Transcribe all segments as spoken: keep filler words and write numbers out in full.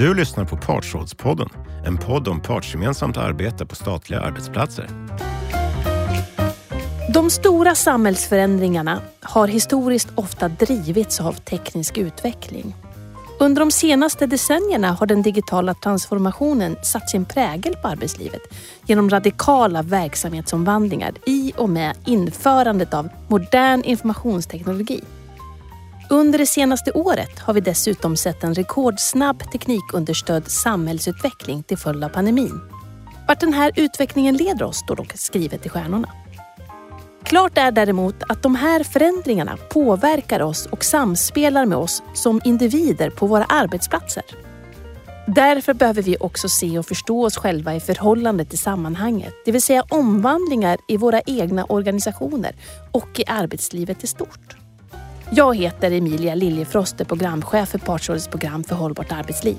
Du lyssnar på Partsrådspodden, en podd om partsgemensamt arbete på statliga arbetsplatser. De stora samhällsförändringarna har historiskt ofta drivits av teknisk utveckling. Under de senaste decennierna har den digitala transformationen satt sin prägel på arbetslivet genom radikala verksamhetsomvandlingar i och med införandet av modern informationsteknologi. Under det senaste året har vi dessutom sett en rekordsnabb teknikunderstödd samhällsutveckling till följd av pandemin. Vart den här utvecklingen leder oss står dock skrivet i stjärnorna. Klart är däremot att de här förändringarna påverkar oss och samspelar med oss som individer på våra arbetsplatser. Därför behöver vi också se och förstå oss själva i förhållande till sammanhanget, det vill säga omvandlingar i våra egna organisationer och i arbetslivet i stort. Jag heter Emilia Liljefrost, programchef för Partsrådets program för hållbart arbetsliv.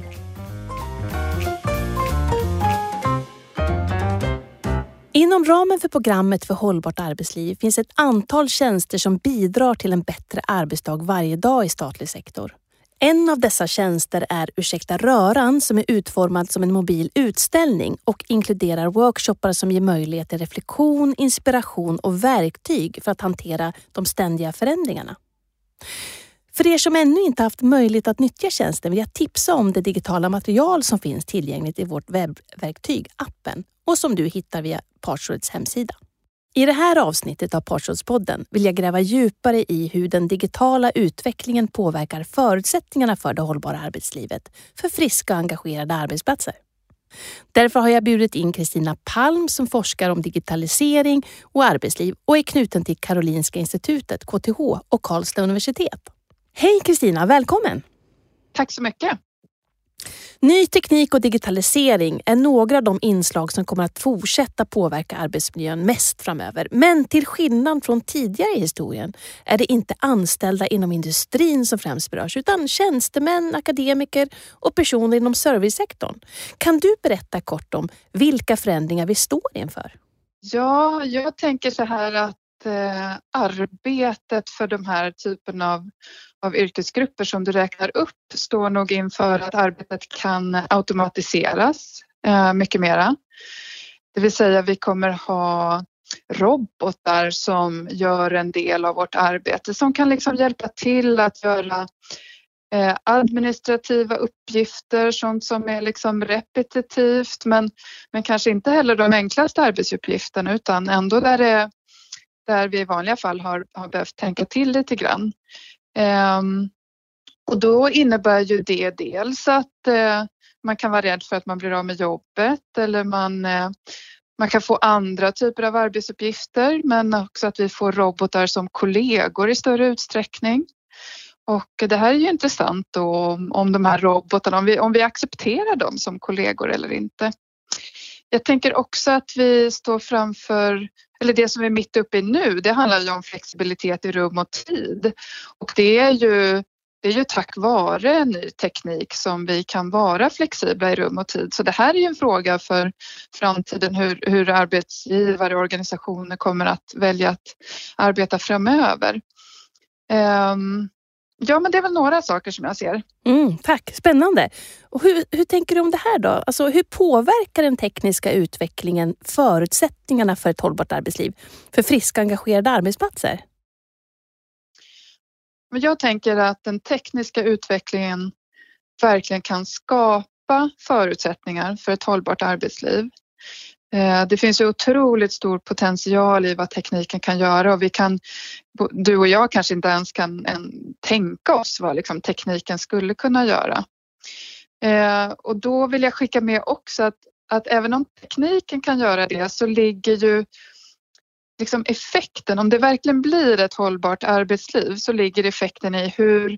Inom ramen för programmet för hållbart arbetsliv finns ett antal tjänster som bidrar till en bättre arbetsdag varje dag i statlig sektor. En av dessa tjänster är Ursäkta Röran som är utformad som en mobil utställning och inkluderar workshoppar som ger möjlighet till reflektion, inspiration och verktyg för att hantera de ständiga förändringarna. För er som ännu inte haft möjlighet att nyttja tjänsten vill jag tipsa om det digitala material som finns tillgängligt i vårt webbverktyg, appen, och som du hittar via Partsrådets hemsida. I det här avsnittet av Partsrådspodden vill jag gräva djupare i hur den digitala utvecklingen påverkar förutsättningarna för det hållbara arbetslivet, för friska och engagerade arbetsplatser. Därför har jag bjudit in Kristina Palm som forskar om digitalisering och arbetsliv och är knuten till Karolinska institutet, K T H och Karlstads universitet. Hej Kristina, välkommen! Tack så mycket! Ny teknik och digitalisering är några av de inslag som kommer att fortsätta påverka arbetsmiljön mest framöver. Men till skillnad från tidigare i historien är det inte anställda inom industrin som främst berörs utan tjänstemän, akademiker och personer inom servicesektorn. Kan du berätta kort om vilka förändringar vi står inför? Ja, jag tänker så här att Eh, arbetet för de här typen av, av yrkesgrupper som du räknar upp står nog inför att arbetet kan automatiseras eh, mycket mera. Det vill säga vi kommer ha robotar som gör en del av vårt arbete som kan liksom hjälpa till att göra eh, administrativa uppgifter, sånt som är liksom repetitivt men, men kanske inte heller de enklaste arbetsuppgifterna utan ändå där det är där vi i vanliga fall har, har behövt tänka till lite grann. Ehm, och då innebär ju det dels att eh, man kan vara rädd för att man blir av med jobbet eller man, eh, man kan få andra typer av arbetsuppgifter men också att vi får robotar som kollegor i större utsträckning. Och det här är ju intressant då, om, om de här robotarna, om vi, om vi accepterar dem som kollegor eller inte. Jag tänker också att vi står framför, eller det som vi är mitt uppe i nu, det handlar ju om flexibilitet i rum och tid. Och det är ju, det är ju tack vare ny teknik som vi kan vara flexibla i rum och tid. Så det här är ju en fråga för framtiden, hur, hur arbetsgivare och organisationer kommer att välja att arbeta framöver. Um, Ja, men det är väl några saker som jag ser. Mm, tack, spännande. Och hur, hur tänker du om det här då? Alltså, hur påverkar den tekniska utvecklingen förutsättningarna för ett hållbart arbetsliv? För friska, engagerade arbetsplatser? Jag tänker att den tekniska utvecklingen verkligen kan skapa förutsättningar för ett hållbart arbetsliv. Det finns ju otroligt stor potential i vad tekniken kan göra och vi kan, du och jag kanske inte ens kan tänka oss vad liksom tekniken skulle kunna göra. Och då vill jag skicka med också att, att även om tekniken kan göra det så ligger ju liksom effekten, om det verkligen blir ett hållbart arbetsliv så ligger effekten i hur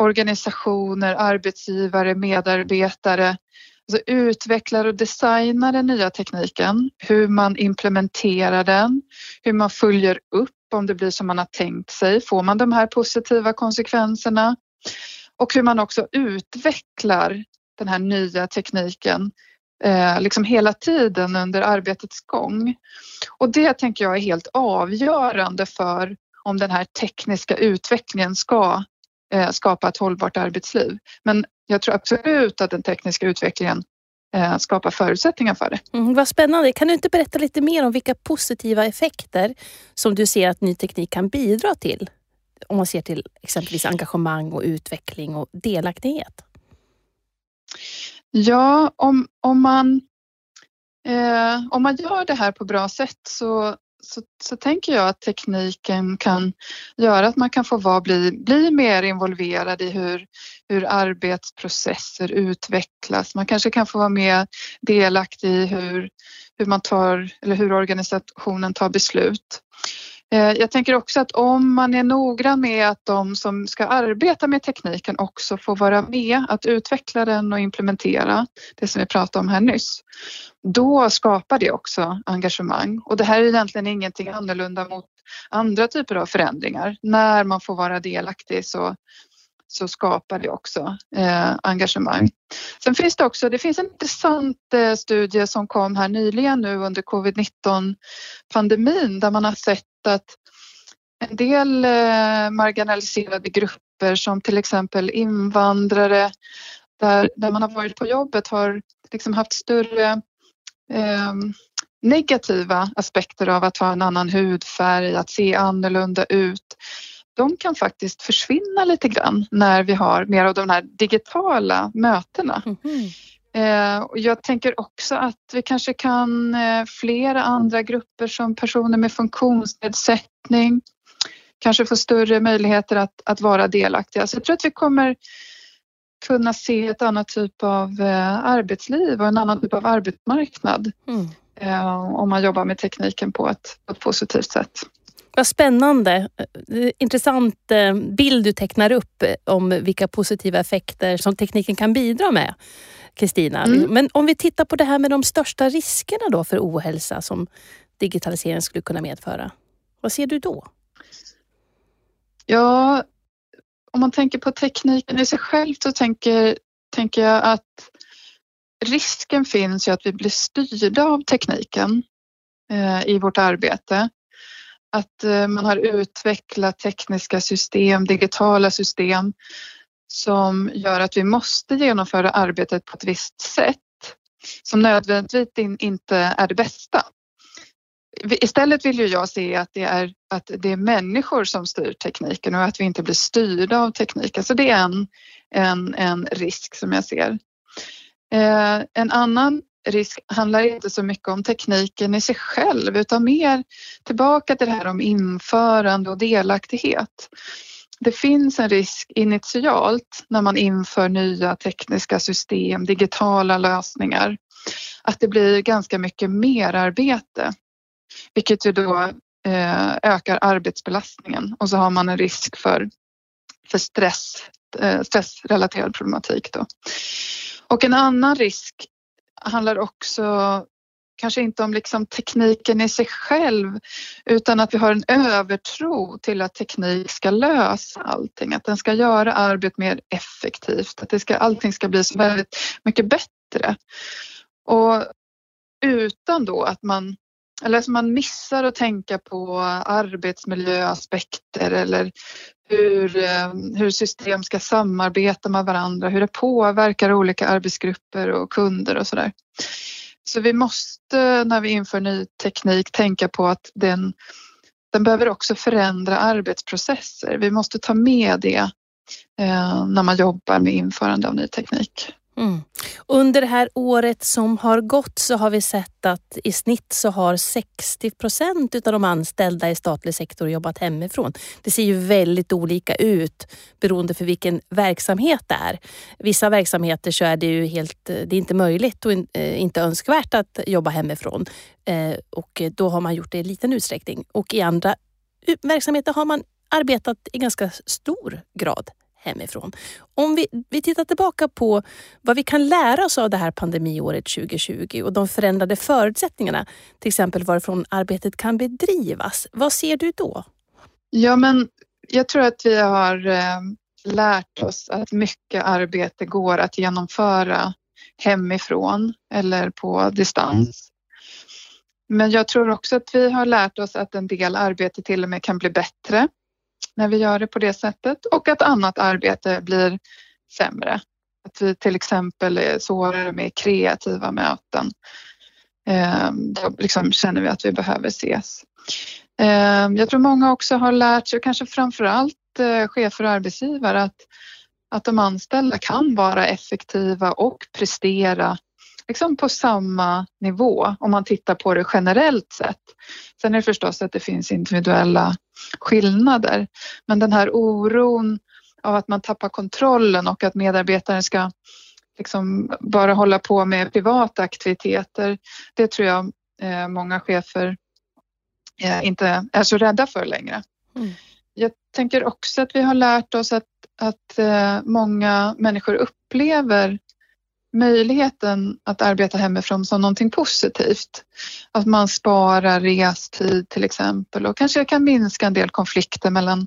organisationer, arbetsgivare, medarbetare alltså utvecklar och designar den nya tekniken, hur man implementerar den, hur man följer upp om det blir som man har tänkt sig, får man de här positiva konsekvenserna och hur man också utvecklar den här nya tekniken eh, liksom hela tiden under arbetets gång. Och det tänker jag är helt avgörande för om den här tekniska utvecklingen ska eh, skapa ett hållbart arbetsliv. Men jag tror absolut att den tekniska utvecklingen eh, skapar förutsättningar för det. Mm, vad spännande. Kan du inte berätta lite mer om vilka positiva effekter som du ser att ny teknik kan bidra till? Om man ser till exempelvis engagemang och utveckling och delaktighet. Ja, om, om, man, eh, om man gör det här på bra sätt så, så, så tänker jag att tekniken kan göra att man kan få vara, bli, bli mer involverad i hur, hur arbetsprocesser utvecklas. Man kanske kan få vara mer delaktig i hur, hur, man tar, eller hur organisationen tar beslut. Jag tänker också att om man är noggrann med att de som ska arbeta med tekniken också får vara med att utveckla den och implementera det som vi pratade om här nyss, då skapar det också engagemang. Och det här är egentligen ingenting annorlunda mot andra typer av förändringar. När man får vara delaktig så, så skapar det också eh, engagemang. Sen finns det också, det finns en intressant eh, studie som kom här nyligen nu under covid nitton-pandemin där man har sett att en del eh, marginaliserade grupper som till exempel invandrare där, där man har varit på jobbet har liksom haft större eh, negativa aspekter av att ha en annan hudfärg, att se annorlunda ut. De kan faktiskt försvinna lite grann när vi har mer av de här digitala mötena. Mm-hmm. Och jag tänker också att vi kanske kan flera andra grupper som personer med funktionsnedsättning kanske få större möjligheter att, att vara delaktiga. Så jag tror att vi kommer kunna se ett annat typ av arbetsliv och en annan typ av arbetsmarknad mm. om man jobbar med tekniken på ett, på ett positivt sätt. Vad spännande. Intressant bild du tecknar upp om vilka positiva effekter som tekniken kan bidra med, Kristina. Mm. Men om vi tittar på det här med de största riskerna då för ohälsa som digitaliseringen skulle kunna medföra. Vad ser du då? Ja, om man tänker på tekniken i sig själv så tänker, tänker jag att risken finns ju att vi blir styrda av tekniken eh, i vårt arbete. Att man har utvecklat tekniska system, digitala system som gör att vi måste genomföra arbetet på ett visst sätt som nödvändigtvis inte är det bästa. Istället vill ju jag se att det är, att det är människor som styr tekniken och att vi inte blir styrda av tekniken. Så det är en, en, en risk som jag ser. Eh, en annan risk handlar inte så mycket om tekniken i sig själv utan mer tillbaka till det här om införande och delaktighet. Det finns en risk initialt när man inför nya tekniska system, digitala lösningar, att det blir ganska mycket mer arbete, vilket ju då eh, ökar arbetsbelastningen och så har man en risk för, för stress, eh, stressrelaterad problematik då. Och en annan risk handlar också kanske inte om liksom tekniken i sig själv utan att vi har en övertro till att teknik ska lösa allting. Att den ska göra arbetet mer effektivt. Att det ska, allting ska bli så väldigt mycket bättre. Och utan då att man, eller att man missar att tänka på arbetsmiljöaspekter eller hur, hur system ska samarbeta med varandra. Hur det påverkar olika arbetsgrupper och kunder och sådär. Så vi måste när vi inför ny teknik tänka på att den, den behöver också förändra arbetsprocesser. Vi måste ta med det eh, när man jobbar med införande av ny teknik. Mm. Under det här året som har gått så har vi sett att i snitt så har sextio procent utav de anställda i statlig sektor jobbat hemifrån. Det ser ju väldigt olika ut beroende för vilken verksamhet det är. Vissa verksamheter så är det ju helt, det är inte möjligt och inte önskvärt att jobba hemifrån. Och då har man gjort det i liten utsträckning. Och i andra verksamheter har man arbetat i ganska stor grad hemifrån. Om vi, vi tittar tillbaka på vad vi kan lära oss av det här pandemiåret tjugohundratjugo och de förändrade förutsättningarna, till exempel varifrån arbetet kan bedrivas. Vad ser du då? Ja, men jag tror att vi har eh, lärt oss att mycket arbete går att genomföra hemifrån eller på distans. Men jag tror också att vi har lärt oss att en del arbete till och med kan bli bättre när vi gör det på det sättet, och att annat arbete blir sämre. Att vi till exempel är sårare med kreativa möten. Då liksom känner vi att vi behöver ses. Jag tror många också har lärt sig, kanske framförallt chefer och arbetsgivare, att, att de anställda kan vara effektiva och prestera liksom på samma nivå om man tittar på det generellt sett. Sen är det förstås att det finns individuella skillnader. Men den här oron av att man tappar kontrollen och att medarbetaren ska liksom bara hålla på med privata aktiviteter, det tror jag eh, många chefer eh, inte är så rädda för längre. Mm. Jag tänker också att vi har lärt oss att, att eh, många människor upplever möjligheten att arbeta hemifrån som någonting positivt. Att man sparar restid till exempel, och kanske kan minska en del konflikter mellan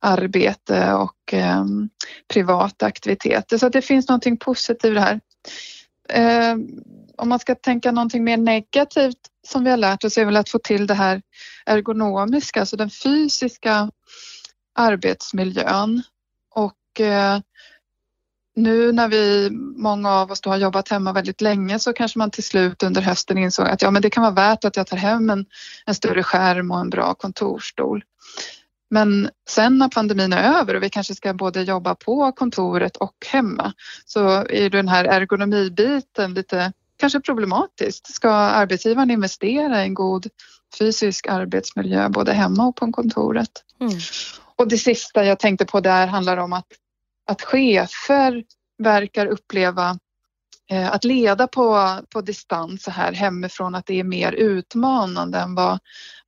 arbete och eh, privata aktiviteter. Så att det finns någonting positivt här. Eh, om man ska tänka någonting mer negativt som vi har lärt oss, är väl att få till det här ergonomiska, alltså den fysiska arbetsmiljön. Och eh, Nu när vi, många av oss då, har jobbat hemma väldigt länge, så kanske man till slut under hösten insåg att ja, men det kan vara värt att jag tar hem en, en större skärm och en bra kontorsstol. Men sen när pandemin är över och vi kanske ska både jobba på kontoret och hemma, så är den här ergonomibiten lite kanske problematiskt. Ska arbetsgivaren investera i en god fysisk arbetsmiljö både hemma och på kontoret? Mm. Och det sista jag tänkte på där handlar om att Att chefer verkar uppleva eh, att leda på, på distans så här hemifrån, att det är mer utmanande än vad,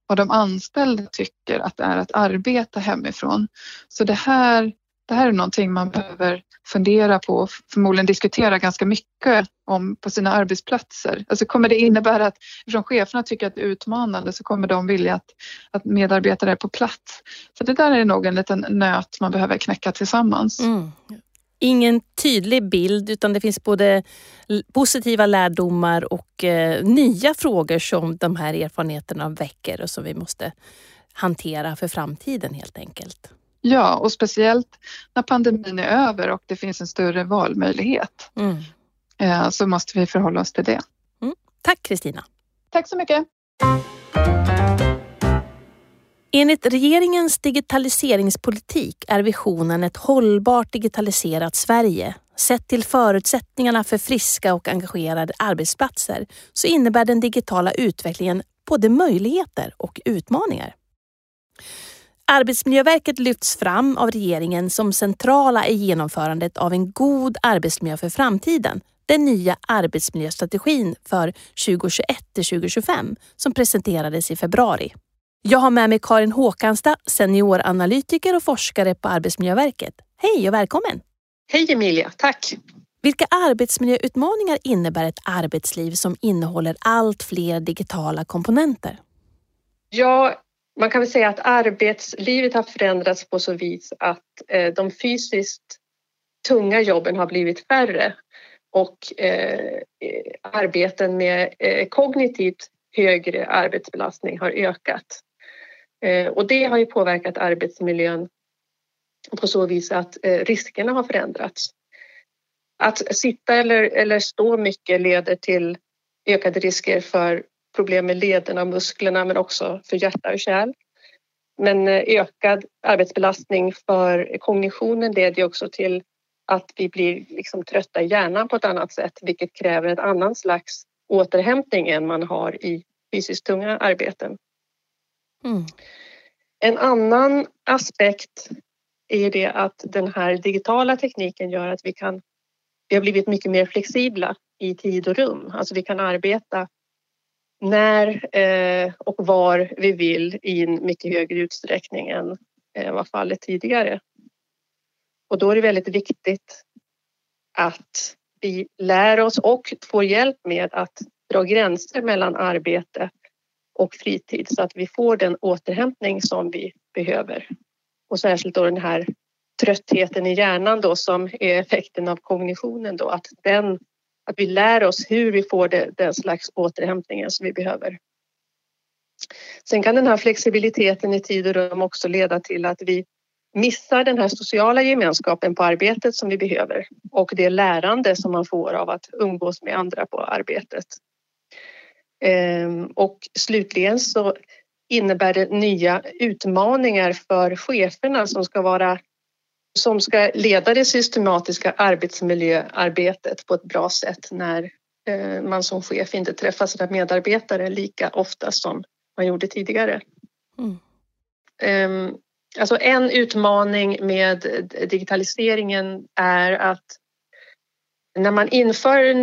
vad de anställda tycker att det är att arbeta hemifrån. Så det här, det här är någonting man behöver fundera på och förmodligen diskutera ganska mycket om på sina arbetsplatser. Alltså kommer det innebära att eftersom cheferna tycker att det är utmanande, så kommer de vilja att, att medarbetare är på plats. Så det där är nog en liten nöt man behöver knäcka tillsammans. Mm. Ingen tydlig bild, utan det finns både positiva lärdomar och eh, nya frågor som de här erfarenheterna väcker och som vi måste hantera för framtiden helt enkelt. Ja, och speciellt när pandemin är över och det finns en större valmöjlighet, mm. så måste vi förhålla oss till det. Mm. Tack Kristina. Tack så mycket. Enligt regeringens digitaliseringspolitik är visionen ett hållbart digitaliserat Sverige. Sett till förutsättningarna för friska och engagerade arbetsplatser, så innebär den digitala utvecklingen både möjligheter och utmaningar. Arbetsmiljöverket lyfts fram av regeringen som centrala i genomförandet av en god arbetsmiljö för framtiden. Den nya arbetsmiljöstrategin för tjugohundratjugoett till tjugohundratjugofem som presenterades i februari. Jag har med mig Karin Håkansta, senioranalytiker och forskare på Arbetsmiljöverket. Hej och välkommen! Hej Emilia, tack! Vilka arbetsmiljöutmaningar innebär ett arbetsliv som innehåller allt fler digitala komponenter? Ja... Man kan väl säga att arbetslivet har förändrats på så vis att de fysiskt tunga jobben har blivit färre, och arbeten med kognitivt högre arbetsbelastning har ökat. Och det har ju påverkat arbetsmiljön på så vis att riskerna har förändrats. Att sitta eller, eller stå mycket leder till ökade risker för problem med lederna och musklerna, men också för hjärta och kärl. Men ökad arbetsbelastning för kognitionen leder också till att vi blir liksom trötta i hjärnan på ett annat sätt, vilket kräver en annan slags återhämtning än man har i fysiskt tunga arbeten. Mm. En annan aspekt är det att den här digitala tekniken gör att vi kan, vi har blivit mycket mer flexibla i tid och rum. Alltså vi kan arbeta när och var vi vill i en mycket högre utsträckning än vad fallet tidigare. Och då är det väldigt viktigt att vi lär oss och får hjälp med att dra gränser mellan arbete och fritid, så att vi får den återhämtning som vi behöver. Och särskilt då den här tröttheten i hjärnan då, som är effekten av kognitionen då, att den Att vi lär oss hur vi får det, den slags återhämtningen som vi behöver. Sen kan den här flexibiliteten i tid och rum också leda till att vi missar den här sociala gemenskapen på arbetet som vi behöver och det lärande som man får av att umgås med andra på arbetet. Och slutligen så innebär det nya utmaningar för cheferna som ska vara som ska leda det systematiska arbetsmiljöarbetet på ett bra sätt när man som chef inte träffar sina medarbetare lika ofta som man gjorde tidigare. Mm. Alltså en utmaning med digitaliseringen är att när man inför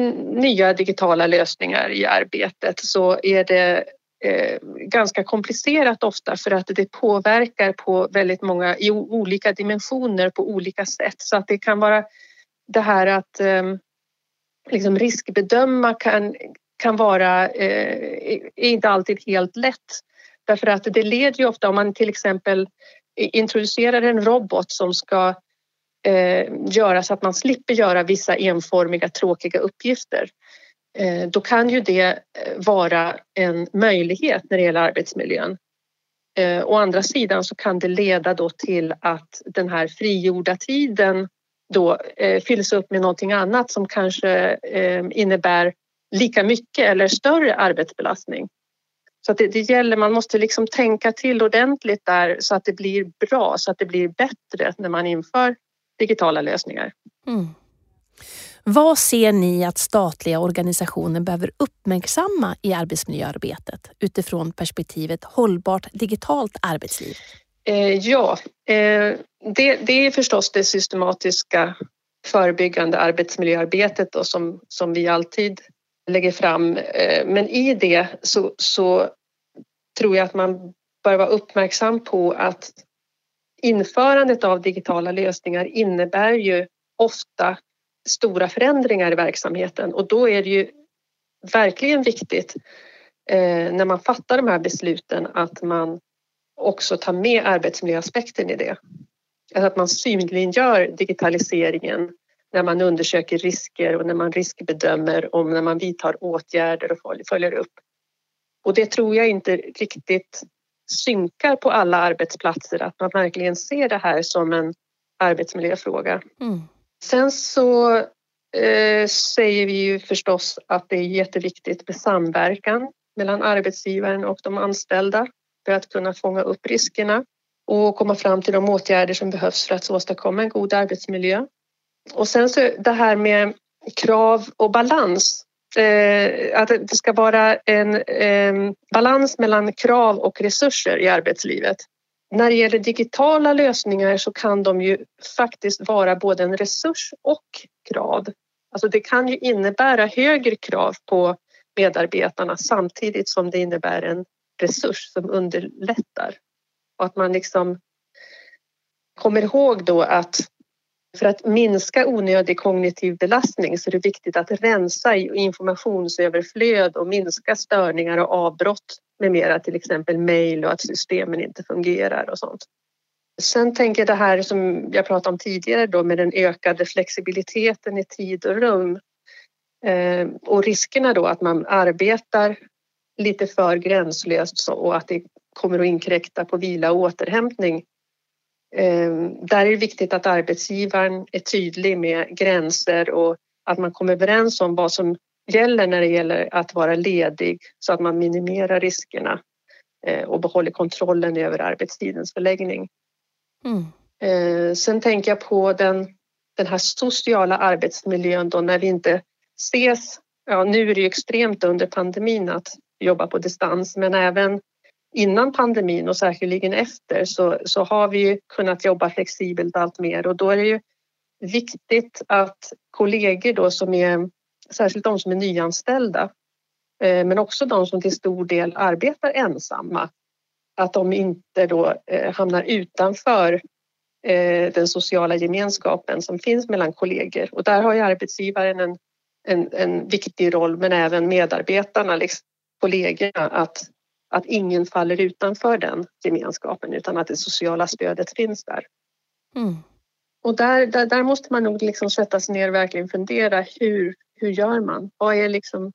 nya digitala lösningar i arbetet så är det Eh, ganska komplicerat ofta för att det påverkar på väldigt många i olika dimensioner på olika sätt, så att det kan vara det här att eh, liksom riskbedöma kan, kan vara eh, inte alltid helt lätt, därför att det leder ju ofta om man till exempel introducerar en robot som ska eh, göra så att man slipper göra vissa enformiga tråkiga uppgifter. Då kan ju det vara en möjlighet när det gäller arbetsmiljön. Å andra sidan så kan det leda då till att den här frigjorda tiden då fylls upp med någonting annat som kanske innebär lika mycket eller större arbetsbelastning. Så att det, det gäller, man måste liksom tänka till ordentligt där så att det blir bra, så att det blir bättre när man inför digitala lösningar. Mm. Vad ser ni att statliga organisationer behöver uppmärksamma i arbetsmiljöarbetet utifrån perspektivet hållbart digitalt arbetsliv? Eh, ja, eh, det, det är förstås det systematiska förebyggande arbetsmiljöarbetet då, som, som vi alltid lägger fram. Eh, men i det så, så tror jag att man bör vara uppmärksam på att införandet av digitala lösningar innebär ju ofta stora förändringar i verksamheten, och då är det ju verkligen viktigt eh, när man fattar de här besluten att man också tar med arbetsmiljöaspekten i det. Alltså att man synliggör digitaliseringen när man undersöker risker och när man riskbedömer och när man vidtar åtgärder och följer upp. Och det tror jag inte riktigt synkar på alla arbetsplatser, att man verkligen ser det här som en arbetsmiljöfråga. Mm. Sen så eh, säger vi ju förstås att det är jätteviktigt med samverkan mellan arbetsgivaren och de anställda för att kunna fånga upp riskerna och komma fram till de åtgärder som behövs för att åstadkomma en god arbetsmiljö. Och sen så det här med krav och balans. Eh, att det ska vara en eh, balans mellan krav och resurser i arbetslivet. När det gäller digitala lösningar så kan de ju faktiskt vara både en resurs och krav. Alltså det kan ju innebära högre krav på medarbetarna samtidigt som det innebär en resurs som underlättar. Och att man liksom kommer ihåg då att för att minska onödig kognitiv belastning så är det viktigt att rensa i informationsöverflöd och minska störningar och avbrott med mera, till exempel mejl och att systemen inte fungerar och sånt. Sen tänker jag det här som jag pratade om tidigare då med den ökade flexibiliteten i tid och rum eh, och riskerna då att man arbetar lite för gränslöst så, och att det kommer att inkräkta på vila och återhämtning. Eh, där är det viktigt att arbetsgivaren är tydlig med gränser och att man kommer överens om vad som gäller när det gäller att vara ledig så att man minimerar riskerna och behåller kontrollen över arbetstidens förläggning. Mm. Sen tänker jag på den, den här sociala arbetsmiljön då när vi inte ses. Ja, nu är det ju extremt under pandemin att jobba på distans, men även innan pandemin och särskilt efter så, så har vi ju kunnat jobba flexibelt allt mer, och då är det ju viktigt att kollegor då som är särskilt de som är nyanställda, men också de som till stor del arbetar ensamma, att de inte då hamnar utanför den sociala gemenskapen som finns mellan kollegor. Och där har ju arbetsgivaren en, en, en viktig roll, men även medarbetarna, liksom, kollegorna, att, att ingen faller utanför den gemenskapen utan att det sociala stödet finns där. Mm. Och där, där, där måste man nog liksom sätta sig ner och verkligen fundera hur Hur gör man? Vad är, liksom,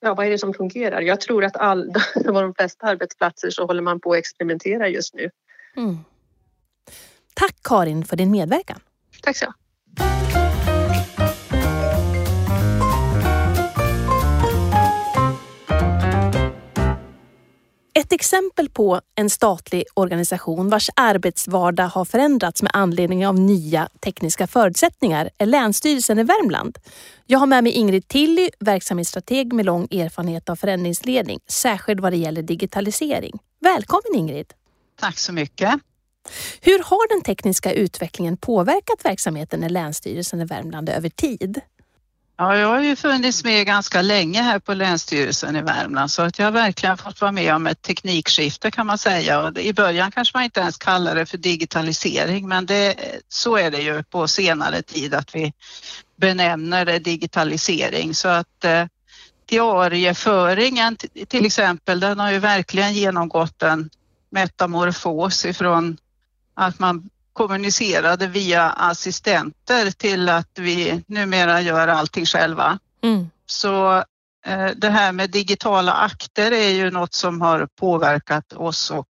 ja, vad är det som fungerar? Jag tror att all, på de flesta arbetsplatser så håller man på att experimentera just nu. Mm. Tack Karin för din medverkan. Tack så. Ett exempel på en statlig organisation vars arbetsvardag har förändrats med anledning av nya tekniska förutsättningar är Länsstyrelsen i Värmland. Jag har med mig Ingrid Tilly, verksamhetsstrateg med lång erfarenhet av förändringsledning, särskilt vad det gäller digitalisering. Välkommen Ingrid! Tack så mycket! Hur har den tekniska utvecklingen påverkat verksamheten i Länsstyrelsen i Värmland över tid? Ja, jag har ju funnits med ganska länge här på Länsstyrelsen i Värmland så att jag har verkligen fått vara med om ett teknikskifte kan man säga. Och i början kanske man inte ens kallade det för digitalisering men det, så är det ju på senare tid att vi benämner det digitalisering. Så att eh, diarieföringen till exempel, den har ju verkligen genomgått en metamorfos ifrån att man kommunicerade via assistenter till att vi numera gör allting själva. Mm. Så eh, det här med digitala akter är ju något som har påverkat oss och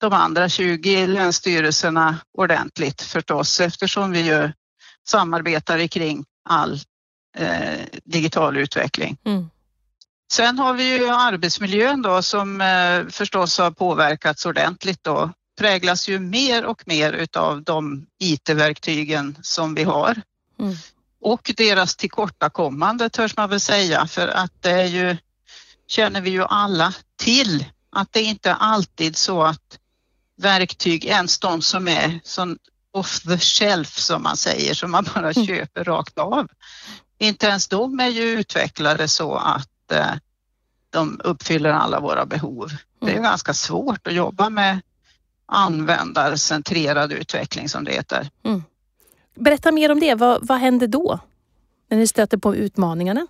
de andra tjugo länsstyrelserna ordentligt förstås eftersom vi ju samarbetar kring all eh, digital utveckling. Mm. Sen har vi ju arbetsmiljön då som eh, förstås har påverkats ordentligt då. Präglas ju mer och mer utav de I T-verktygen som vi har. Mm. Och deras tillkortakommande törs man väl säga för att det är ju, känner vi ju alla till att det inte alltid så att verktyg, ens de som är sån off the shelf som man säger, som man bara mm. köper rakt av. Inte ens de är ju utvecklade så att eh, de uppfyller alla våra behov. Mm. Det är ganska svårt att jobba med användarcentrerad utveckling som det heter. Mm. Berätta mer om det. Vad, vad händer då när ni stöter på utmaningarna?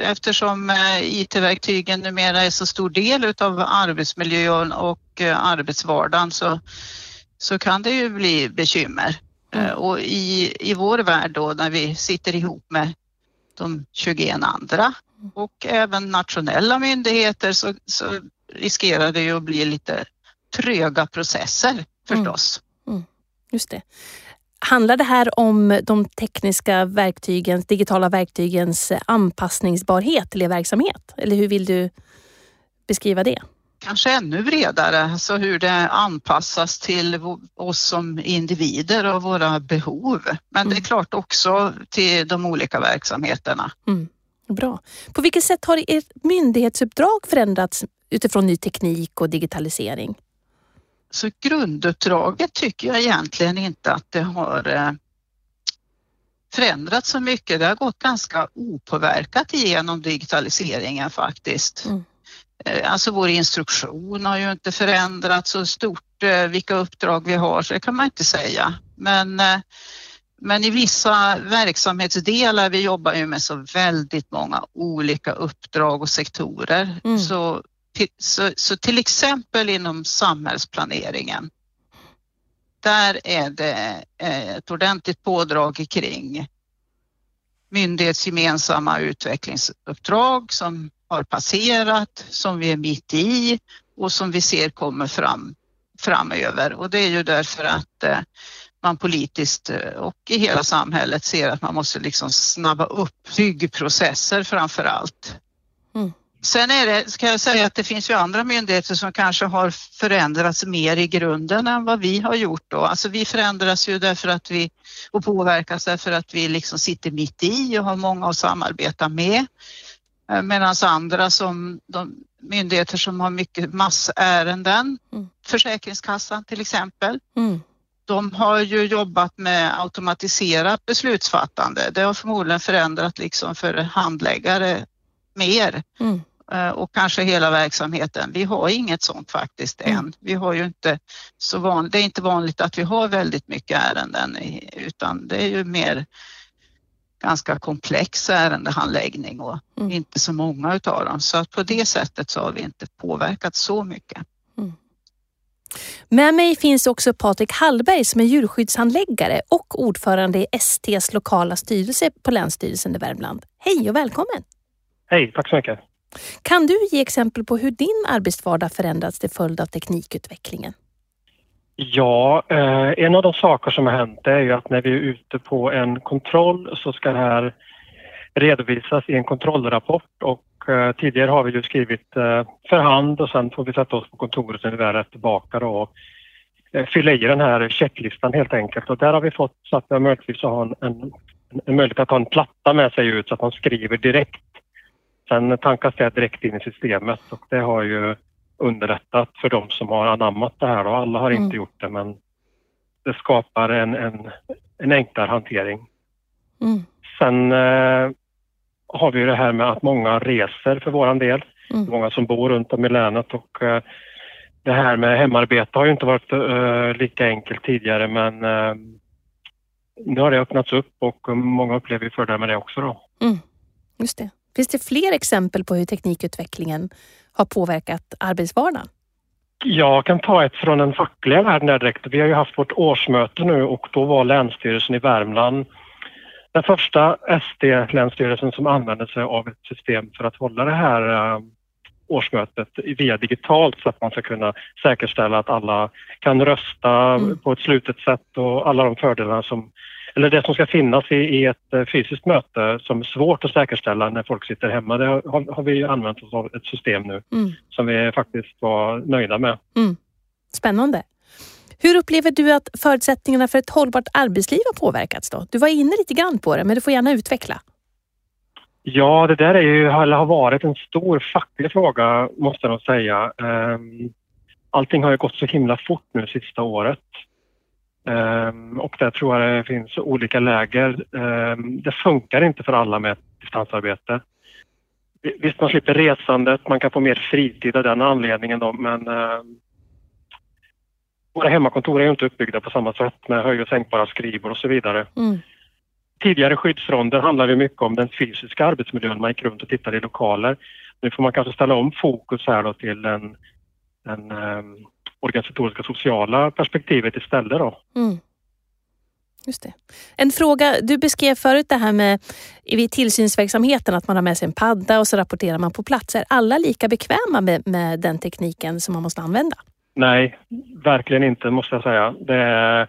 Eftersom I T-verktygen numera är så stor del av arbetsmiljön och arbetsvardagen så, så kan det ju bli bekymmer. Mm. Och i, i vår värld då när vi sitter ihop med de tjugoett andra och även nationella myndigheter så, så riskerar det ju att bli lite tröga processer förstås. Mm. Mm. Just det. Handlar det här om de tekniska verktygens, digitala verktygens anpassningsbarhet till er verksamhet? Eller hur vill du beskriva det? Kanske ännu bredare, så hur det anpassas till oss som individer och våra behov. Men mm. det är klart också till de olika verksamheterna. Mm. Bra. På vilket sätt har er myndighetsuppdrag förändrats utifrån ny teknik och digitalisering? Så grunduppdraget tycker jag egentligen inte att det har förändrats så mycket. Det har gått ganska opåverkat igenom digitaliseringen faktiskt. Mm. Alltså vår instruktion har ju inte förändrats så stort vilka uppdrag vi har så det kan man inte säga. Men, men i vissa verksamhetsdelar, vi jobbar ju med så väldigt många olika uppdrag och sektorer mm. så Så, så till exempel inom samhällsplaneringen, där är det ett ordentligt pådrag kring myndighetsgemensamma utvecklingsuppdrag som har passerat, som vi är mitt i och som vi ser kommer fram, framöver. Och det är ju därför att man politiskt och i hela samhället ser att man måste liksom snabba upp byggprocesser framför allt. Mm. Sen är det, ska jag säga att det finns ju andra myndigheter som kanske har förändrats mer i grunden än vad vi har gjort då. Alltså vi förändras ju därför att vi, och påverkas därför att vi liksom sitter mitt i och har många att samarbeta med. Medan andra som, de myndigheter som har mycket massärenden, mm. Försäkringskassan till exempel, mm. de har ju jobbat med automatiserat beslutsfattande. Det har förmodligen förändrat liksom för handläggare mer. Mm. Och kanske hela verksamheten. Vi har inget sånt faktiskt mm. än. Vi har ju inte så vanligt, det är inte vanligt att vi har väldigt mycket ärenden utan det är ju mer ganska komplex ärendehandläggning och mm. inte så många utav dem. Så att på det sättet så har vi inte påverkat så mycket. Mm. Med mig finns också Patrik Hallberg som är djurskyddshandläggare och ordförande i S T:s lokala styrelse på Länsstyrelsen i Värmland. Hej och välkommen! Hej, tack så mycket. Kan du ge exempel på hur din arbetsvardag förändrats till följd av teknikutvecklingen? Ja, eh, en av de saker som har hänt är ju att när vi är ute på en kontroll så ska det här redovisas i en kontrollrapport, och eh, tidigare har vi ju skrivit eh, för hand och sen får vi sätta oss på kontoret när vi är tillbaka då, och eh, fylla i den här checklistan helt enkelt. Och där har vi fått så att vi har möjligtvis att ha en, en, en möjlighet att ha en platta med sig ut så att man skriver direkt. Sen tankas det direkt in i systemet, och det har ju underrättat för de som har anammat det här. Och alla har inte mm. gjort det, men det skapar en, en, en enklare hantering. Mm. Sen eh, har vi ju det här med att många reser för våran del. Mm. Många som bor runt om i länet, och eh, det här med hemarbete har ju inte varit eh, lika enkelt tidigare, men eh, nu har det öppnats upp och många upplever ju fördelar med det också då. Mm. Just det. Finns det fler exempel på hur teknikutvecklingen har påverkat arbetsvardagen? Jag kan ta ett från den fackliga världen direkt. Vi har ju haft vårt årsmöte nu, och då var Länsstyrelsen i Värmland den första S D-länsstyrelsen som använde sig av ett system för att hålla det här årsmötet via digitalt, så att man ska kunna säkerställa att alla kan rösta mm. på ett slutet sätt, och alla de fördelarna som, eller det som ska finnas i, i ett fysiskt möte som är svårt att säkerställa när folk sitter hemma. Det har, har vi använt oss av ett system nu mm. som vi faktiskt var nöjda med. Mm. Spännande. Hur upplever du att förutsättningarna för ett hållbart arbetsliv har påverkats då? Du var inne lite grann på det, men du får gärna utveckla. Ja, det där är ju, har varit en stor facklig fråga, måste jag säga. Allting har ju gått så himla fort nu sista året. Och där tror jag det finns olika läger. Det funkar inte för alla med distansarbete. Visst, man slipper resandet, man kan få mer fritid av den anledningen då, men våra hemmakontor är ju inte uppbyggda på samma sätt med höj- och sänkbara skrivbord och så vidare. Mm. Tidigare skyddsronder handlade mycket om den fysiska arbetsmiljön. Man gick runt och tittade i lokaler. Nu får man kanske ställa om fokus här då till den, den um, organisatoriska sociala perspektivet istället då. Mm. Just det. En fråga, du beskrev förut det här med vid tillsynsverksamheten att man har med sig en padda och så rapporterar man på plats. Är alla lika bekväma med, med den tekniken som man måste använda? Nej, verkligen inte, måste jag säga. Det är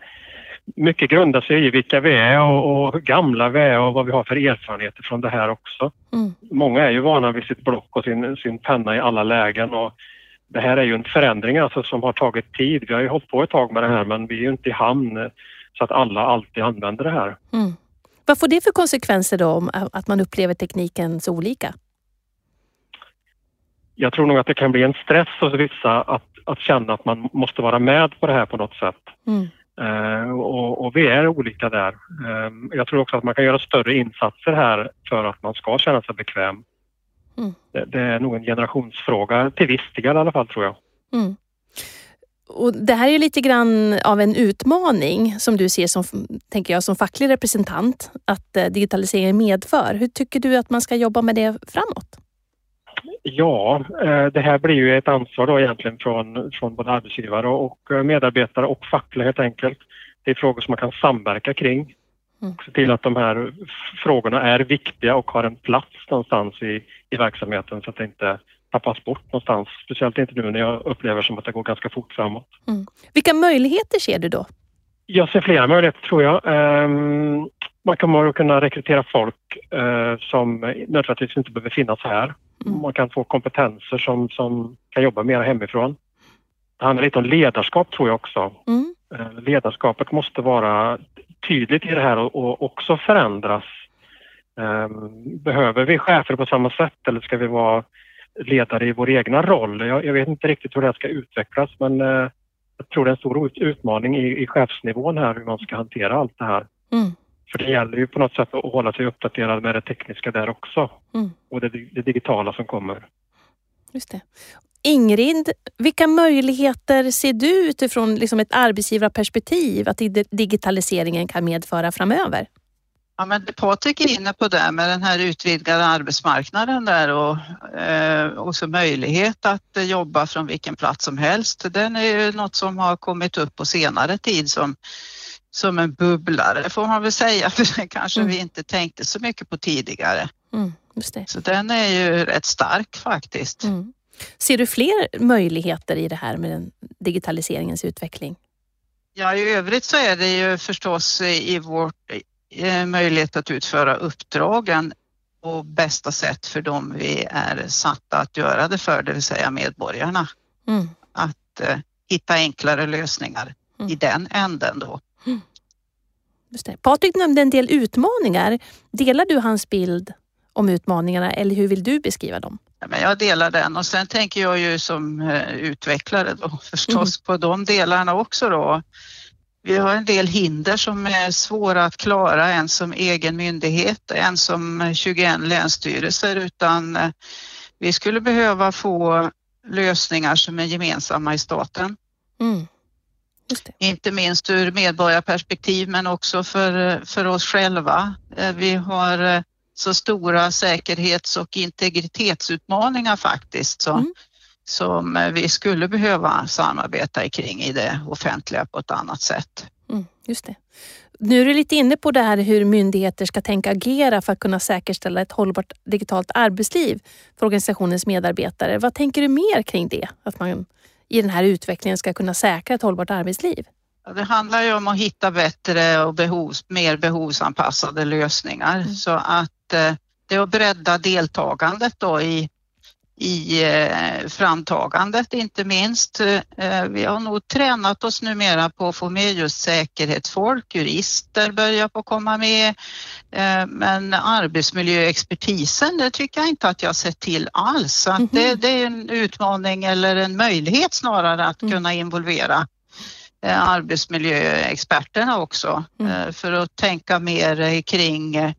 mycket grundar sig i vilka vi är och, och hur gamla vi är och vad vi har för erfarenheter från det här också. Mm. Många är ju vana vid sitt block och sin, sin penna i alla lägen, och det här är ju en förändring alltså som har tagit tid. Vi har ju hållit på ett tag med det här, men vi är ju inte i hamn så att alla alltid använder det här. Mm. Vad får det för konsekvenser då om att man upplever tekniken så olika? Jag tror nog att det kan bli en stress hos vissa att, att känna att man måste vara med på det här på något sätt. Mm. Uh, och, och vi är olika där. Uh, jag tror också att man kan göra större insatser här för att man ska känna sig bekväm. Mm. Det, det är nog en generationsfråga, till viss del i alla fall, tror jag. Mm. Och det här är ju lite grann av en utmaning som du ser som, tänker jag, som facklig representant, att uh, digitaliseringen medför. Hur tycker du att man ska jobba med det framåt? Ja, det här blir ju ett ansvar då egentligen från, från både arbetsgivare och medarbetare och fackliga helt enkelt. Det är frågor som man kan samverka kring. Och se till att de här frågorna är viktiga och har en plats någonstans i, i verksamheten så att det inte tappas bort någonstans. Speciellt inte nu när jag upplever som att det går ganska fort framåt. Mm. Vilka möjligheter ser du då? Jag ser flera möjligheter, tror jag. Man kommer att kunna rekrytera folk som nödvändigtvis inte behöver finnas här. Mm. Man kan få kompetenser som, som kan jobba mer hemifrån. Det handlar lite om ledarskap, tror jag också. Mm. Ledarskapet måste vara tydligt i det här och, och också förändras. Um, behöver vi chefer på samma sätt, eller ska vi vara ledare i vår egna roll? Jag, jag vet inte riktigt hur det här ska utvecklas, men uh, jag tror det är en stor utmaning i, i chefsnivån här hur man ska hantera allt det här. Mm. För det gäller ju på något sätt att hålla sig uppdaterad med det tekniska där också. Mm. Och det, det digitala som kommer. Just det. Ingrid, vilka möjligheter ser du utifrån liksom ett arbetsgivarperspektiv att digitaliseringen kan medföra framöver? Ja, men Patrik är inne på det med den här utvidgade arbetsmarknaden där, och och så möjlighet att jobba från vilken plats som helst. Den är ju något som har kommit upp på senare tid som Som en bubblare, får man väl säga, för den kanske mm. vi inte tänkte så mycket på tidigare. Mm, just det. Så den är ju rätt stark faktiskt. Mm. Ser du fler möjligheter i det här med den digitaliseringens utveckling? Ja, i övrigt så är det ju förstås i vår möjlighet att utföra uppdragen på bästa sätt för dem vi är satta att göra det för, det vill säga medborgarna. Mm. Att eh, hitta enklare lösningar mm. i den änden då. Mm. Just det. Patrik nämnde en del utmaningar. Delar du hans bild om utmaningarna eller hur vill du beskriva dem? Ja, men jag delar den och sen tänker jag ju som eh, utvecklare då förstås mm. på de delarna också då. Vi har en del hinder som är svåra att klara, en som egen myndighet, en som tjugoett länsstyrelser, utan vi skulle behöva få lösningar som är gemensamma i staten. Mm. Just det. Inte minst ur medborgarperspektiv men också för, för oss själva. Vi har så stora säkerhets- och integritetsutmaningar faktiskt så. Mm. som vi skulle behöva samarbeta kring i det offentliga på ett annat sätt. Mm, just det. Nu är du lite inne på det här hur myndigheter ska tänka agera för att kunna säkerställa ett hållbart digitalt arbetsliv för organisationens medarbetare. Vad tänker du mer kring det? Att man i den här utvecklingen ska kunna säkra ett hållbart arbetsliv? Ja, det handlar ju om att hitta bättre och behovs, mer behovsanpassade lösningar. Mm. Så att eh, det är att bredda deltagandet då i i framtagandet inte minst. Vi har nog tränat oss numera på att få med just säkerhetsfolk, jurister börjar på att komma med. Men arbetsmiljöexpertisen, det tycker jag inte att jag sett till alls. Så att det, det är en utmaning eller en möjlighet snarare att kunna involvera arbetsmiljöexperterna också. För att tänka mer kring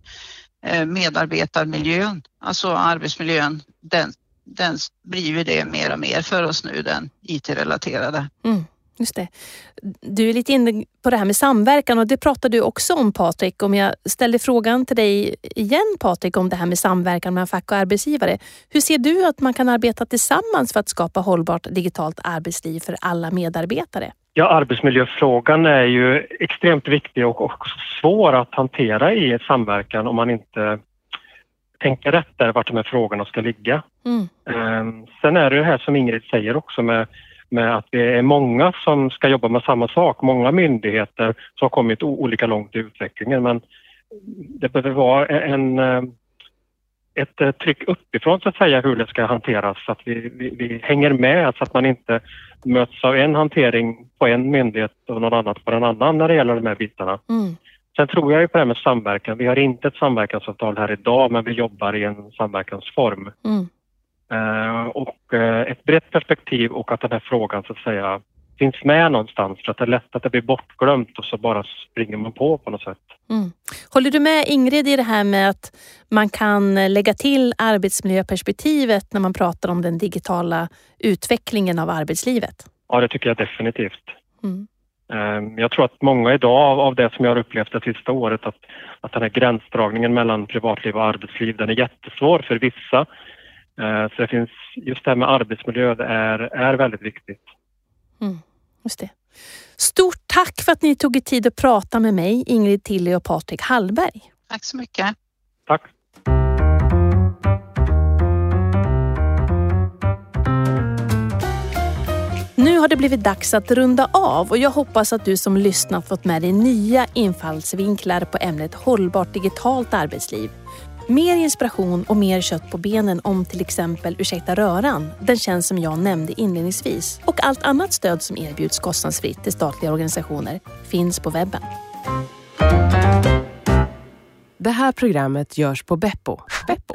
medarbetarmiljön, alltså arbetsmiljön, den Den blir ju det mer och mer för oss nu, den I T-relaterade. Mm, just det. Du är lite inne på det här med samverkan och det pratade du också om, Patrik. Om jag ställer frågan till dig igen, Patrik, om det här med samverkan mellan fack och arbetsgivare. Hur ser du att man kan arbeta tillsammans för att skapa hållbart digitalt arbetsliv för alla medarbetare? Ja, arbetsmiljöfrågan är ju extremt viktig och, och svår att hantera i ett samverkan om man inte tänka rätt där vart de här frågorna ska ligga. Mm. Sen är det ju här som Ingrid säger också med, med att det är många som ska jobba med samma sak. Många myndigheter som har kommit olika långt i utvecklingen. Men det behöver vara en, ett tryck uppifrån så att säga hur det ska hanteras. Så att vi, vi, vi hänger med så att man inte möts av en hantering på en myndighet och någon annan på en annan när det gäller de här bitarna. Mm. Sen tror jag ju på det här med samverkan. Vi har inte ett samverkansavtal här idag men vi jobbar i en samverkansform. Mm. Uh, och uh, ett brett perspektiv och att den här frågan så att säga finns med någonstans för att det är lätt att det blir bortglömt och så bara springer man på på något sätt. Mm. Håller du med Ingrid i det här med att man kan lägga till arbetsmiljöperspektivet när man pratar om den digitala utvecklingen av arbetslivet? Ja, det tycker jag definitivt. Mm. Jag tror att många idag av det som jag har upplevt det sista året att, att den här gränsdragningen mellan privatliv och arbetsliv den är jättesvår för vissa. Så det finns, just det här med arbetsmiljö det är, är väldigt viktigt. Mm, just det. Stort tack för att ni tog er tid att prata med mig, Ingrid Tilly och Patrik Hallberg. Tack så mycket. Tack. Nu har det blivit dags att runda av och jag hoppas att du som lyssnat fått med dig nya infallsvinklar på ämnet hållbart digitalt arbetsliv. Mer inspiration och mer kött på benen om till exempel Ursäkta Röran, den tjänst som jag nämnde inledningsvis, och allt annat stöd som erbjuds kostnadsfritt till statliga organisationer finns på webben. Det här programmet görs på Beppo. Beppo.